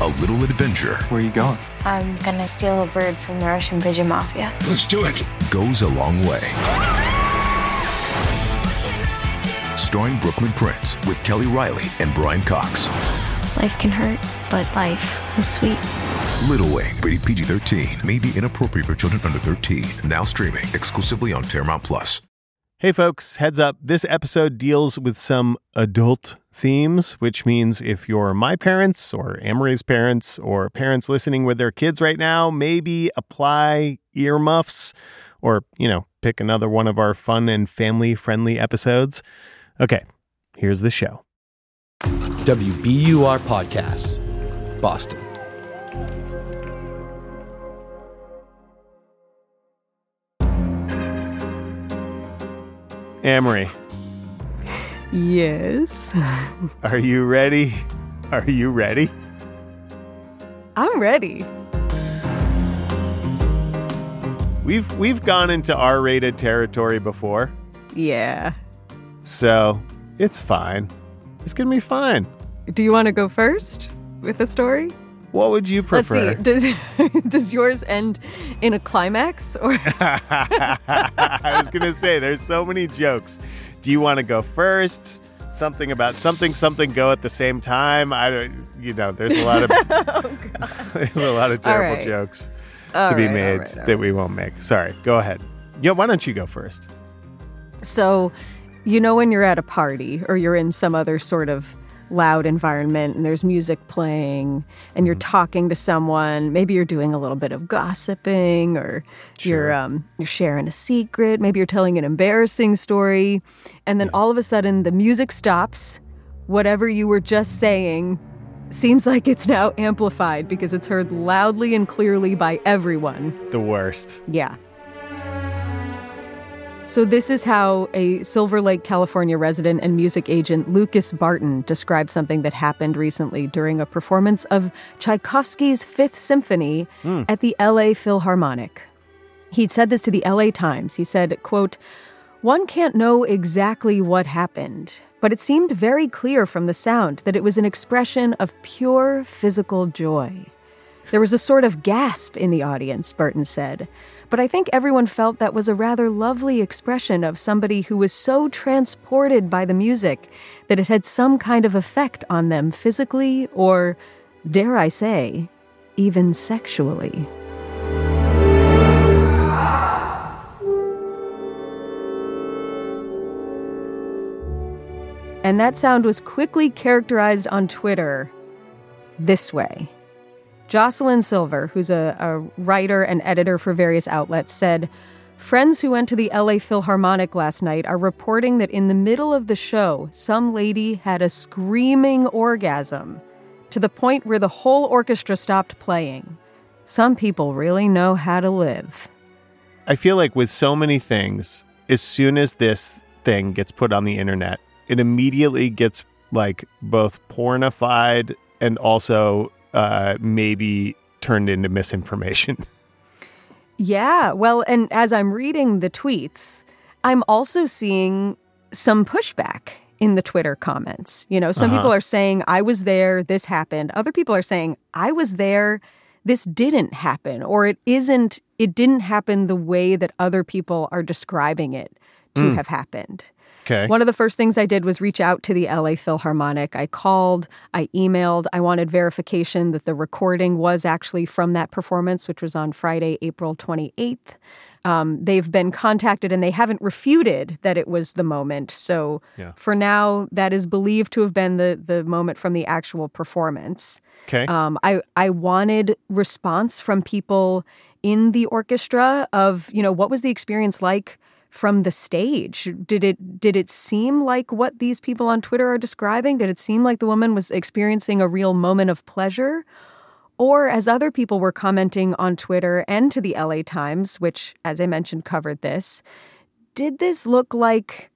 A little adventure. Where are you going? I'm going to steal a bird from the Russian pigeon mafia. Let's do it. Goes a long way. Starring Brooklyn Prince with Kelly Riley and Brian Cox. Life can hurt, but life is sweet. Little Wing, rated PG-13, may be inappropriate for children under 13. Now streaming exclusively on Paramount+. Hey folks, heads up. This episode deals with some adult themes, which means if you're my parents or Amory's parents or parents listening with their kids right now, maybe apply earmuffs or, pick another one of our fun and family-friendly episodes. Okay, here's the show. WBUR Podcast, Boston. Amory. Yes. Are you ready? Are you ready? I'm ready. We've gone into R-rated territory before. Yeah. So, it's fine. It's going to be fine. Do you want to go first with the story? What would you prefer? Let's see. Does yours end in a climax? Or I was going to say, there's so many jokes. Do you want to go first? Something about something go at the same time? There's a lot of there's a lot of terrible jokes to be made that we won't make. Sorry, go ahead. Why don't you go first? So, when you're at a party or you're in some other sort of loud environment and there's music playing and you're talking to someone, maybe you're doing a little bit of gossiping or you're sharing a secret, maybe you're telling an embarrassing story, and then all of a sudden the music stops. Whatever you were just saying seems like it's now amplified because it's heard loudly and clearly by everyone. The worst. Yeah. So this is how a Silver Lake, California resident and music agent Lucas Barton described something that happened recently during a performance of Tchaikovsky's Fifth Symphony at the LA Philharmonic. He said this to the LA Times. He said, quote, "One can't know exactly what happened, but it seemed very clear from the sound that it was an expression of pure physical joy. There was a sort of gasp in the audience," Burton said. "But I think everyone felt that was a rather lovely expression of somebody who was so transported by the music that it had some kind of effect on them physically or, dare I say, even sexually." And that sound was quickly characterized on Twitter this way. Jocelyn Silver, who's a writer and editor for various outlets, said, "Friends who went to the LA Philharmonic last night are reporting that in the middle of the show, some lady had a screaming orgasm to the point where the whole orchestra stopped playing. Some people really know how to live." I feel like with so many things, as soon as this thing gets put on the internet, it immediately gets both pornified and also maybe turned into misinformation. Yeah, well, and as I'm reading the tweets, I'm also seeing some pushback in the Twitter comments. Some people are saying, "I was there, this happened." Other people are saying, "I was there, this didn't happen," or it didn't happen the way that other people are describing it to have happened. Okay. One of the first things I did was reach out to the LA Philharmonic. I called, I emailed, I wanted verification that the recording was actually from that performance, which was on Friday, April 28th. They've been contacted and they haven't refuted that it was the moment. So for now, that is believed to have been the moment from the actual performance. Okay. I wanted response from people in the orchestra of, what was the experience like from the stage? Did it seem like what these people on Twitter are describing? Did it seem like the woman was experiencing a real moment of pleasure? Or, as other people were commenting on Twitter and to the LA Times, which, as I mentioned, covered this, did this look like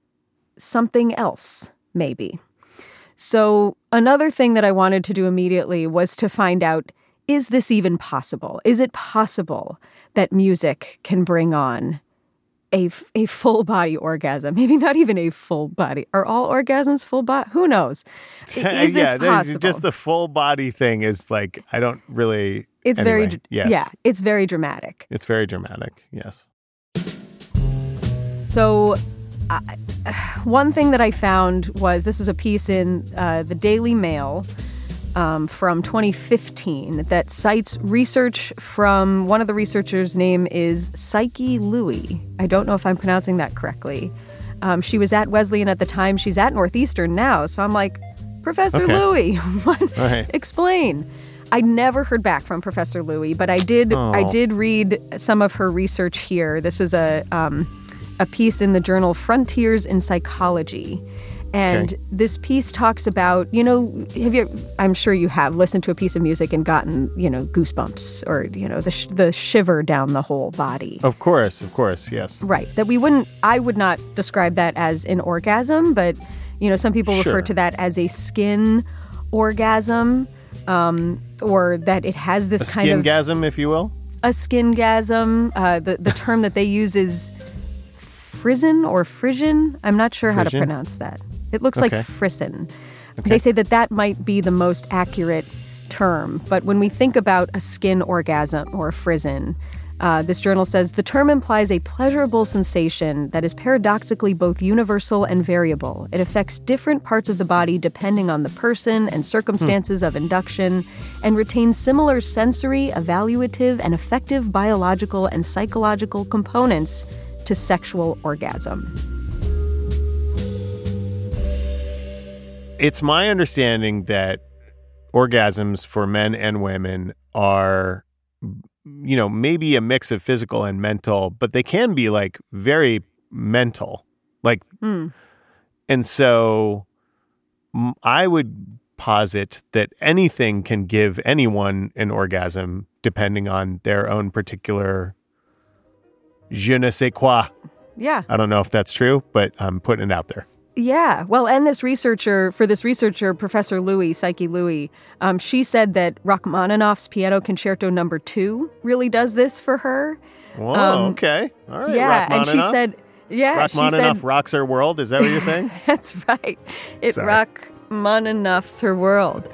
something else, maybe? So another thing that I wanted to do immediately was to find out, is this even possible? Is it possible that music can bring on a full-body orgasm? Maybe not even a full-body. Are all orgasms full-body? Who knows? Is this possible? Just the full-body thing is like, I don't really... It's anyway, very... Yes. Yeah, it's very dramatic. It's very dramatic, yes. So one thing that I found was, this was a piece in the Daily Mail from 2015 that cites research from one of the researchers' name is Psyche Loui. I don't know if I'm pronouncing that correctly. She was at Wesleyan at the time. She's at Northeastern now. So I'm like, Professor Loui, what? Right. Explain. I never heard back from Professor Loui, but I did. Oh. I did read some of her research here. This was a piece in the journal Frontiers in Psychology. And this piece talks about, you know, have you? I'm sure you have listened to a piece of music and gotten, you know, goosebumps or, you know, the shiver down the whole body. Of course, yes. Right. That we wouldn't, I would not describe that as an orgasm, but, you know, some people refer to that as a skin orgasm, or that it has this kind of... A skin-gasm, if you will? A skin-gasm. The term that they use is frizzen or frisson. I'm not sure how to pronounce that. It looks like frisson. Okay. They say that that might be the most accurate term. But when we think about a skin orgasm or a frisson, this journal says the term implies a pleasurable sensation that is paradoxically both universal and variable. It affects different parts of the body depending on the person and circumstances of induction, and retains similar sensory, evaluative, and affective biological and psychological components to sexual orgasm. It's my understanding that orgasms for men and women are, you know, maybe a mix of physical and mental, but they can be like very mental. Like, and so I would posit that anything can give anyone an orgasm depending on their own particular je ne sais quoi. Yeah. I don't know if that's true, but I'm putting it out there. Yeah. Well, and this researcher, Professor Loui, Psyche Loui, she said that Rachmaninoff's Piano Concerto No. 2 really does this for her. Whoa, okay. All right, yeah, Rachmaninoff. And she said... Yeah, Rachmaninoff rocks her world, is that what you're saying? That's right. Rachmaninoff's her world.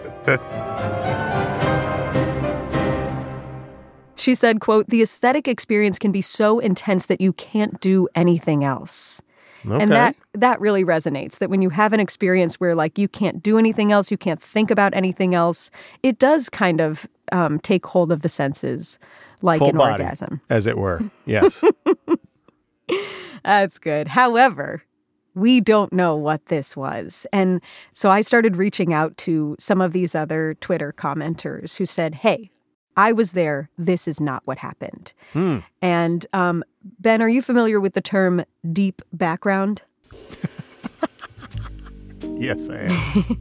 She said, quote, the aesthetic experience can be so intense that you can't do anything else. Okay. And that really resonates, that when you have an experience where, like, you can't do anything else, you can't think about anything else, it does kind of take hold of the senses, like full an body, orgasm. As it were, yes. That's good. However, we don't know what this was. And so I started reaching out to some of these other Twitter commenters who said, hey, I was there. This is not what happened. And Ben, are you familiar with the term deep background? Yes, I am.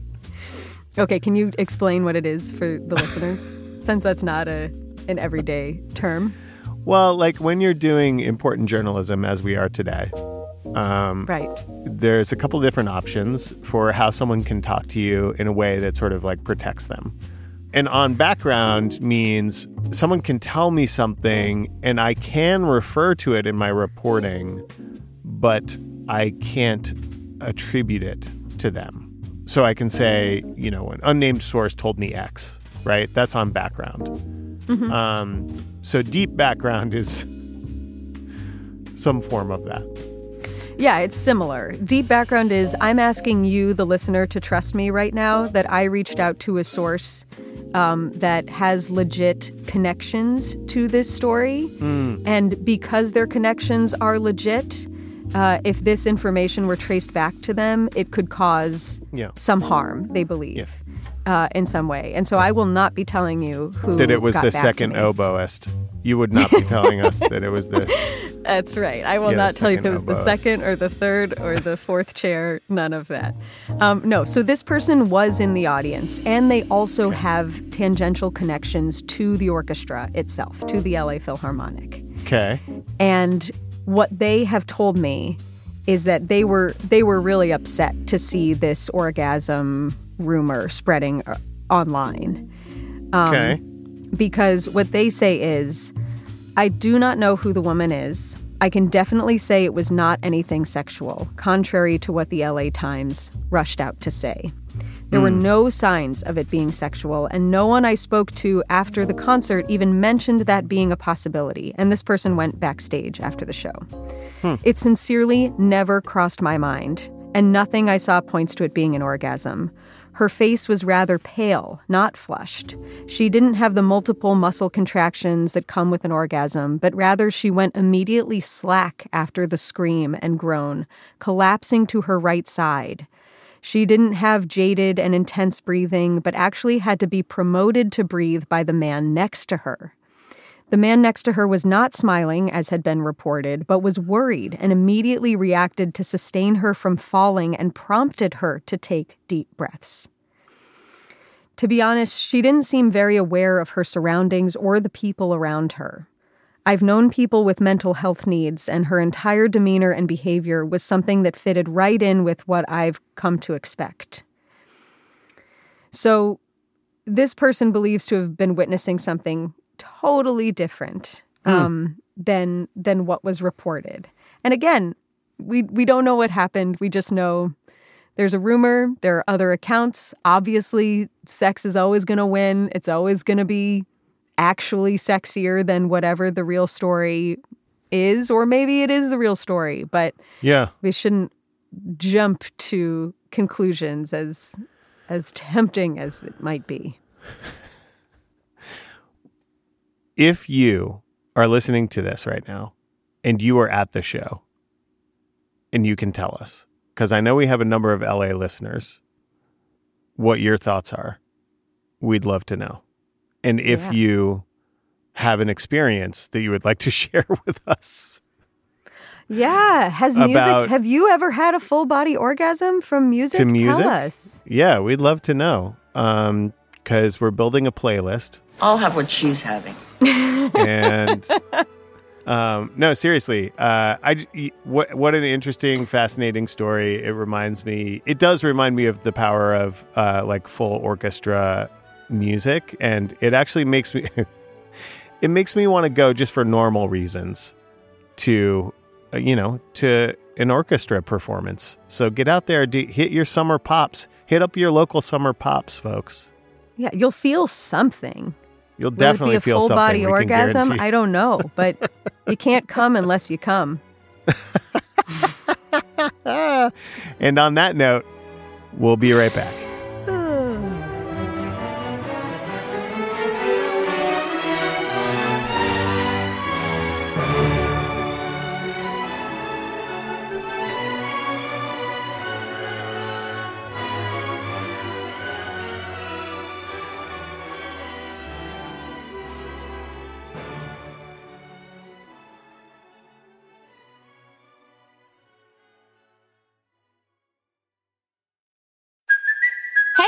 Okay, can you explain what it is for the listeners, since that's not an everyday term? Well, like when you're doing important journalism, as we are today, right? There's a couple different options for how someone can talk to you in a way that sort of like protects them. And on background means someone can tell me something and I can refer to it in my reporting, but I can't attribute it to them. So I can say, you know, an unnamed source told me X, right? That's on background. Mm-hmm. So deep background is some form of that. Yeah, it's similar. Deep background is I'm asking you, the listener, to trust me right now that I reached out to a source that has legit connections to this story. And because their connections are legit, if this information were traced back to them, it could cause some harm, they believe. Yeah. in some way. And so I will not be telling you who that it was the second oboist. You would not be telling us that it was the... That's right. I will not tell you if it was the second or the third or the fourth chair. None of that. No. So this person was in the audience, and they also have tangential connections to the orchestra itself, to the LA Philharmonic. Okay. And what they have told me is that they were really upset to see this orgasm rumor spreading online. Okay. Because what they say is, I do not know who the woman is. I can definitely say it was not anything sexual, contrary to what the LA Times rushed out to say. There were no signs of it being sexual, and no one I spoke to after the concert even mentioned that being a possibility, and this person went backstage after the show. It sincerely never crossed my mind, and nothing I saw points to it being an orgasm. Her face was rather pale, not flushed. She didn't have the multiple muscle contractions that come with an orgasm, but rather she went immediately slack after the scream and groan, collapsing to her right side. She didn't have jaded and intense breathing, but actually had to be promoted to breathe by the man next to her. The man next to her was not smiling, as had been reported, but was worried and immediately reacted to sustain her from falling and prompted her to take deep breaths. To be honest, she didn't seem very aware of her surroundings or the people around her. I've known people with mental health needs, and her entire demeanor and behavior was something that fitted right in with what I've come to expect. So this person believes to have been witnessing something totally different than what was reported. And again, we don't know what happened. We just know there's a rumor. There are other accounts. Obviously, sex is always going to win. It's always going to be actually sexier than whatever the real story is, or maybe it is the real story. But we shouldn't jump to conclusions, as tempting as it might be. If you are listening to this right now and you are at the show, and you can tell us, because I know we have a number of LA listeners, what your thoughts are, we'd love to know. And if you have an experience that you would like to share with us. Yeah. Have you ever had a full body orgasm from music? To music? Tell us. Yeah, we'd love to know. Because we're building a playlist. I'll have what she's having. And no, seriously, what an interesting, fascinating story. It reminds me. It does remind me of the power of like full orchestra music, and it actually makes me. It makes me want to go just for normal reasons to, to an orchestra performance. So get out there, hit your summer pops, hit up your local summer pops, folks. Yeah, you'll feel something. You'll definitely feel something. Will it be a full body orgasm? I don't know, but you can't come unless you come. And on that note, we'll be right back.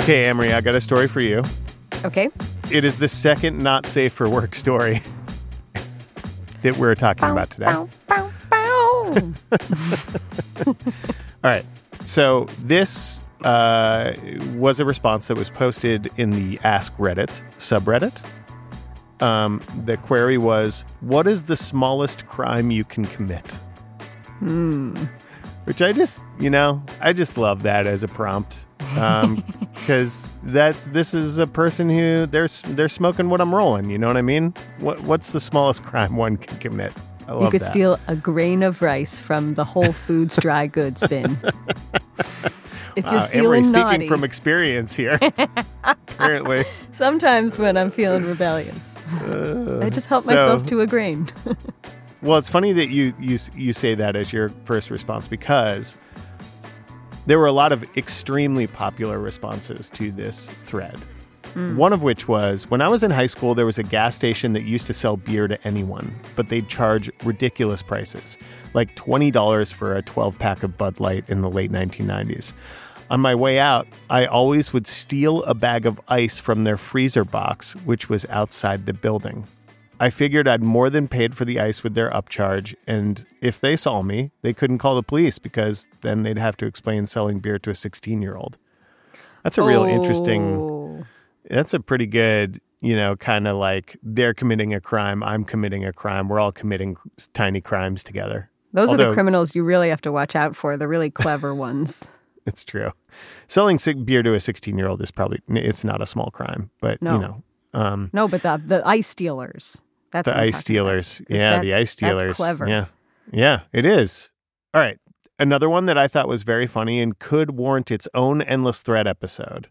Okay, Amory, I got a story for you. Okay. It is the second not safe for work story that we're talking about today. Bow, bow, bow. All right. So this was a response that was posted in the Ask Reddit subreddit. The query was, what is the smallest crime you can commit? Which I just love that as a prompt. Because this is a person who they're smoking what I'm rolling. You know what I mean? What's the smallest crime one can commit? I love that. You could steal a grain of rice from the Whole Foods dry goods bin. If you're feeling Amory, naughty. Speaking from experience here, apparently. Sometimes when I'm feeling rebellious, I just help myself to a grain. Well, it's funny that you say that as your first response because. There were a lot of extremely popular responses to this thread. One of which was, when I was in high school, there was a gas station that used to sell beer to anyone, but they'd charge ridiculous prices, like $20 for a 12-pack of Bud Light in the late 1990s. On my way out, I always would steal a bag of ice from their freezer box, which was outside the building. I figured I'd more than paid for the ice with their upcharge, and if they saw me, they couldn't call the police because then they'd have to explain selling beer to a 16-year-old. That's a real interesting... That's a pretty good, kind of like, they're committing a crime, I'm committing a crime, we're all committing tiny crimes together. Although, are the criminals you really have to watch out for, the really clever ones. It's true. Selling beer to a 16-year-old is probably... It's not a small crime, but, no, but the ice dealers... That's the ice dealers. Yeah, the ice dealers. That's clever. Yeah, it is. All right. Another one that I thought was very funny and could warrant its own Endless Thread episode.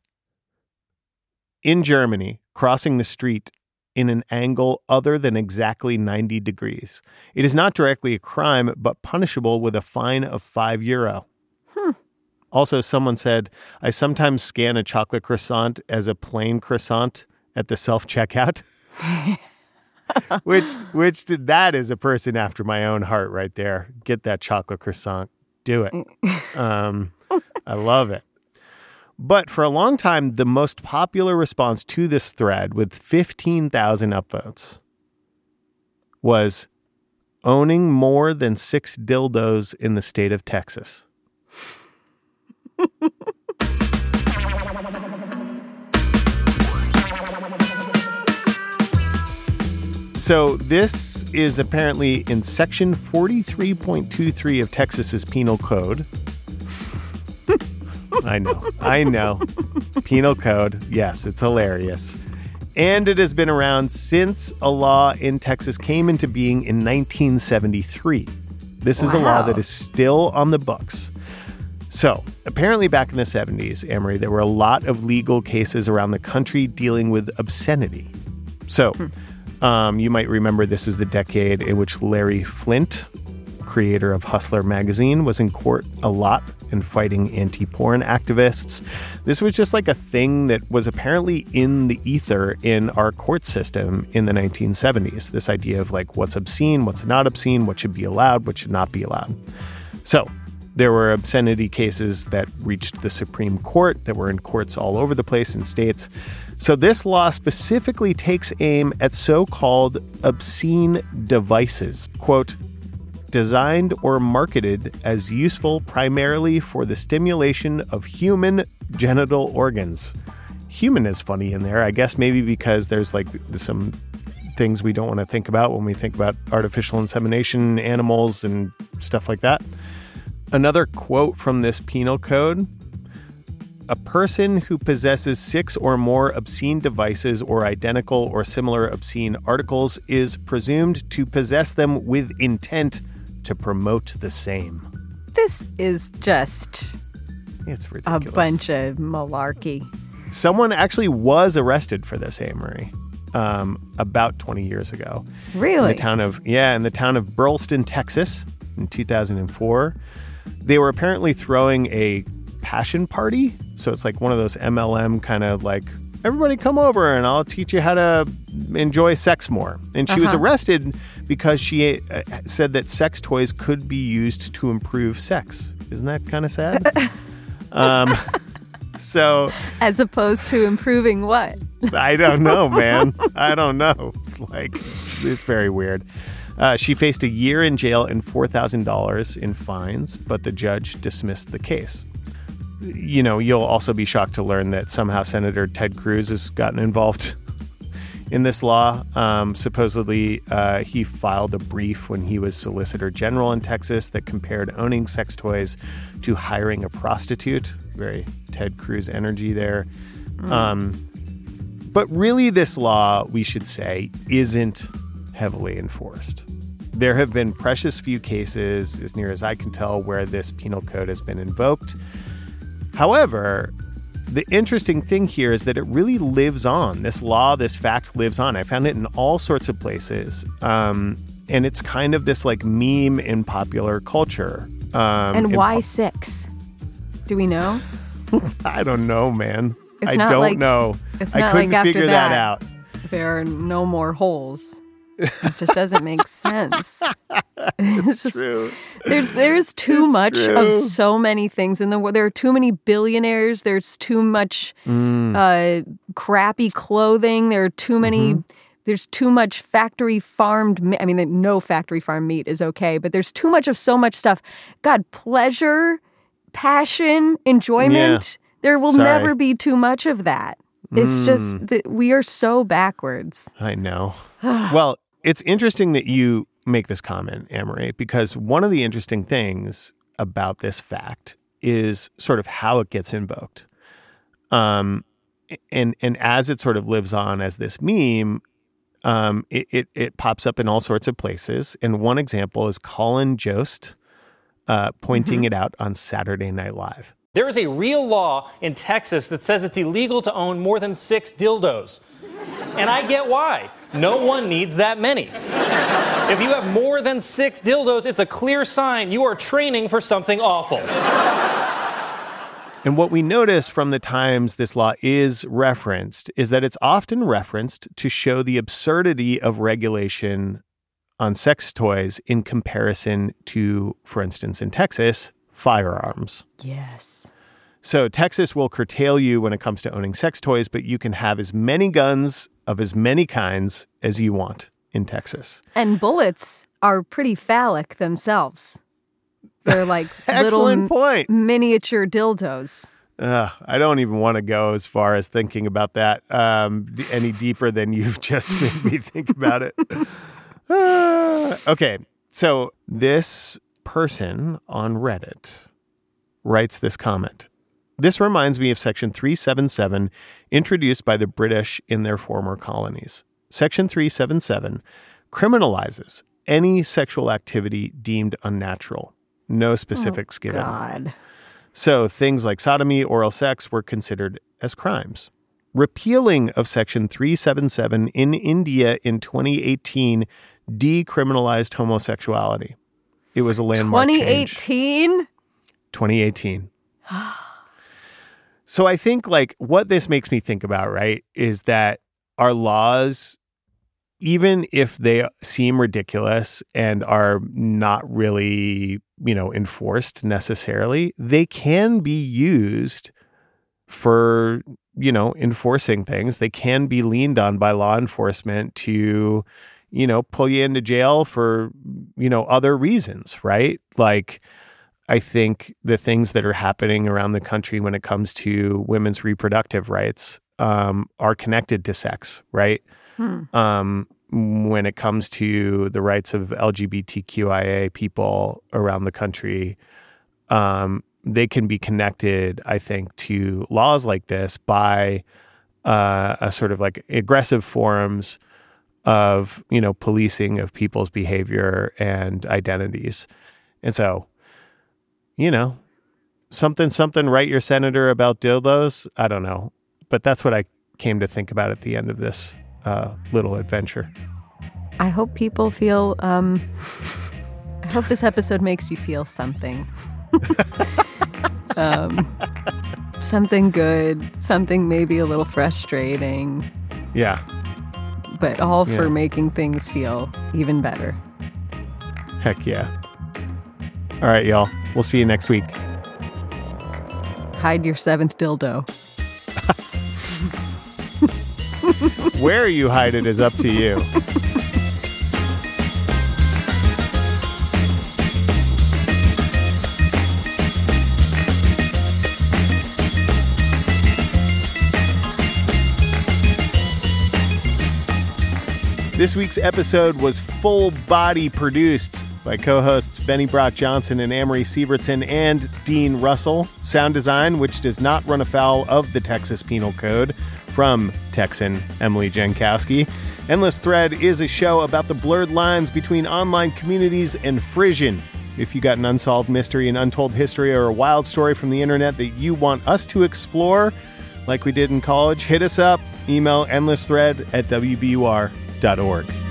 In Germany, crossing the street in an angle other than exactly 90 degrees. It is not directly a crime, but punishable with a fine of €5. Also, someone said, I sometimes scan a chocolate croissant as a plain croissant at the self-checkout. Which that is a person after my own heart right there. Get that chocolate croissant. Do it. I love it. But for a long time, the most popular response to this thread with 15,000 upvotes was owning more than 6 dildos in the state of Texas. So this is apparently in Section 43.23 of Texas's Penal Code. I know. Penal Code. Yes, it's hilarious. And it has been around since a law in Texas came into being in 1973. This is a law that is still on the books. So apparently back in the 70s, Amory, there were a lot of legal cases around the country dealing with obscenity. So... you might remember this is the decade in which Larry Flint, creator of Hustler magazine, was in court a lot and fighting anti-porn activists. This was just like a thing that was apparently in the ether in our court system in the 1970s. This idea of like what's obscene, what's not obscene, what should be allowed, what should not be allowed. So there were obscenity cases that reached the Supreme Court that were in courts all over the place in states. So this law specifically takes aim at so-called obscene devices. Quote, product designed or marketed as useful primarily for the stimulation of human genital organs. Human is funny in there, I guess maybe because there's like some things we don't want to think about when we think about artificial insemination, animals, and stuff like that. Another quote from this penal code: a person who possesses 6 or more obscene devices or identical or similar obscene articles is presumed to possess them with intent to promote the same. This is just it's ridiculous. A bunch of malarkey. Someone actually was arrested for this, Amory, about 20 years ago. Really? In the town of Burleson, Texas, in 2004. They were apparently throwing a passion party. So it's like one of those MLM kind of like, everybody come over and I'll teach you how to enjoy sex more. And she was arrested because she said that sex toys could be used to improve sex. Isn't that kind of sad? So as opposed to improving what? I don't know, man. I don't know. Like, it's very weird. She faced a year in jail and $4,000 in fines, but the judge dismissed the case. You know, you'll also be shocked to learn that somehow Senator Ted Cruz has gotten involved in this law. Supposedly, he filed a brief when he was Solicitor General in Texas that compared owning sex toys to hiring a prostitute. Very Ted Cruz energy there. But really, this law, we should say, isn't heavily enforced. There have been precious few cases, as near as I can tell, where this penal code has been invoked. However, the interesting thing here is that it really lives on. This law, this fact lives on. I found it in all sorts of places. And it's kind of this like meme in popular culture. And why 6? Do we know? I don't know, man. I don't know. I couldn't figure that out. There are no more holes. It just doesn't make sense. It's just, true. There's too it's much true. Of so many things in the world. There are too many billionaires. There's too much crappy clothing. There are too many. Mm-hmm. There's too much factory farmed. I mean, no factory farmed meat is okay, but there's too much of so much stuff. God, pleasure, passion, enjoyment. Yeah. There will never be too much of that. It's just that we are so backwards. I know. Well, it's interesting that you make this comment, Amory, because one of the interesting things about this fact is sort of how it gets invoked. And as it sort of lives on as this meme, it pops up in all sorts of places. And one example is Colin Jost pointing it out on Saturday Night Live. There is a real law in Texas that says it's illegal to own more than 6 dildos. And I get why. No one needs that many. If you have more than 6 dildos, it's a clear sign you are training for something awful. And what we notice from the times this law is referenced is that it's often referenced to show the absurdity of regulation on sex toys in comparison to, for instance, in Texas, firearms. Yes. So Texas will curtail you when it comes to owning sex toys, but you can have as many guns of as many kinds as you want in Texas. And bullets are pretty phallic themselves. They're like excellent little miniature dildos. I don't even want to go as far as thinking about that any deeper than you've just made me think about it. Okay, so this person on Reddit writes this comment. This reminds me of Section 377 introduced by the British in their former colonies. Section 377 criminalizes any sexual activity deemed unnatural. No specifics given. God. So things like sodomy, oral sex were considered as crimes. Repealing of Section 377 in India in 2018 decriminalized homosexuality. It was a landmark 2018? Change. 2018. So I think like what this makes me think about, right, is that our laws, even if they seem ridiculous and are not really, you know, enforced necessarily, they can be used for, you know, enforcing things. They can be leaned on by law enforcement to you know, pull you into jail for, you know, other reasons, right? Like, I think the things that are happening around the country when it comes to women's reproductive rights are connected to sex, right? When it comes to the rights of LGBTQIA people around the country, they can be connected, I think, to laws like this by a sort of like aggressive forms of, you know, policing of people's behavior and identities. And so, you know, something, write your senator about dildos. I don't know. But that's what I came to think about at the end of this little adventure. I hope people feel, I hope this episode makes you feel something. Something good, something maybe a little frustrating. Yeah. But all for making things feel even better. Heck yeah. All right, y'all. We'll see you next week. Hide your seventh dildo. Where you hide it is up to you. This week's episode was full-body produced by co-hosts Benny Brock Johnson and Amory Sievertson and Dean Russell. Sound design, which does not run afoul of the Texas Penal Code, from Texan Emily Jankowski. Endless Thread is a show about the blurred lines between online communities and frisson. If you got an unsolved mystery, an untold history, or a wild story from the internet that you want us to explore, like we did in college, hit us up. Email endlessthread@wbur.org.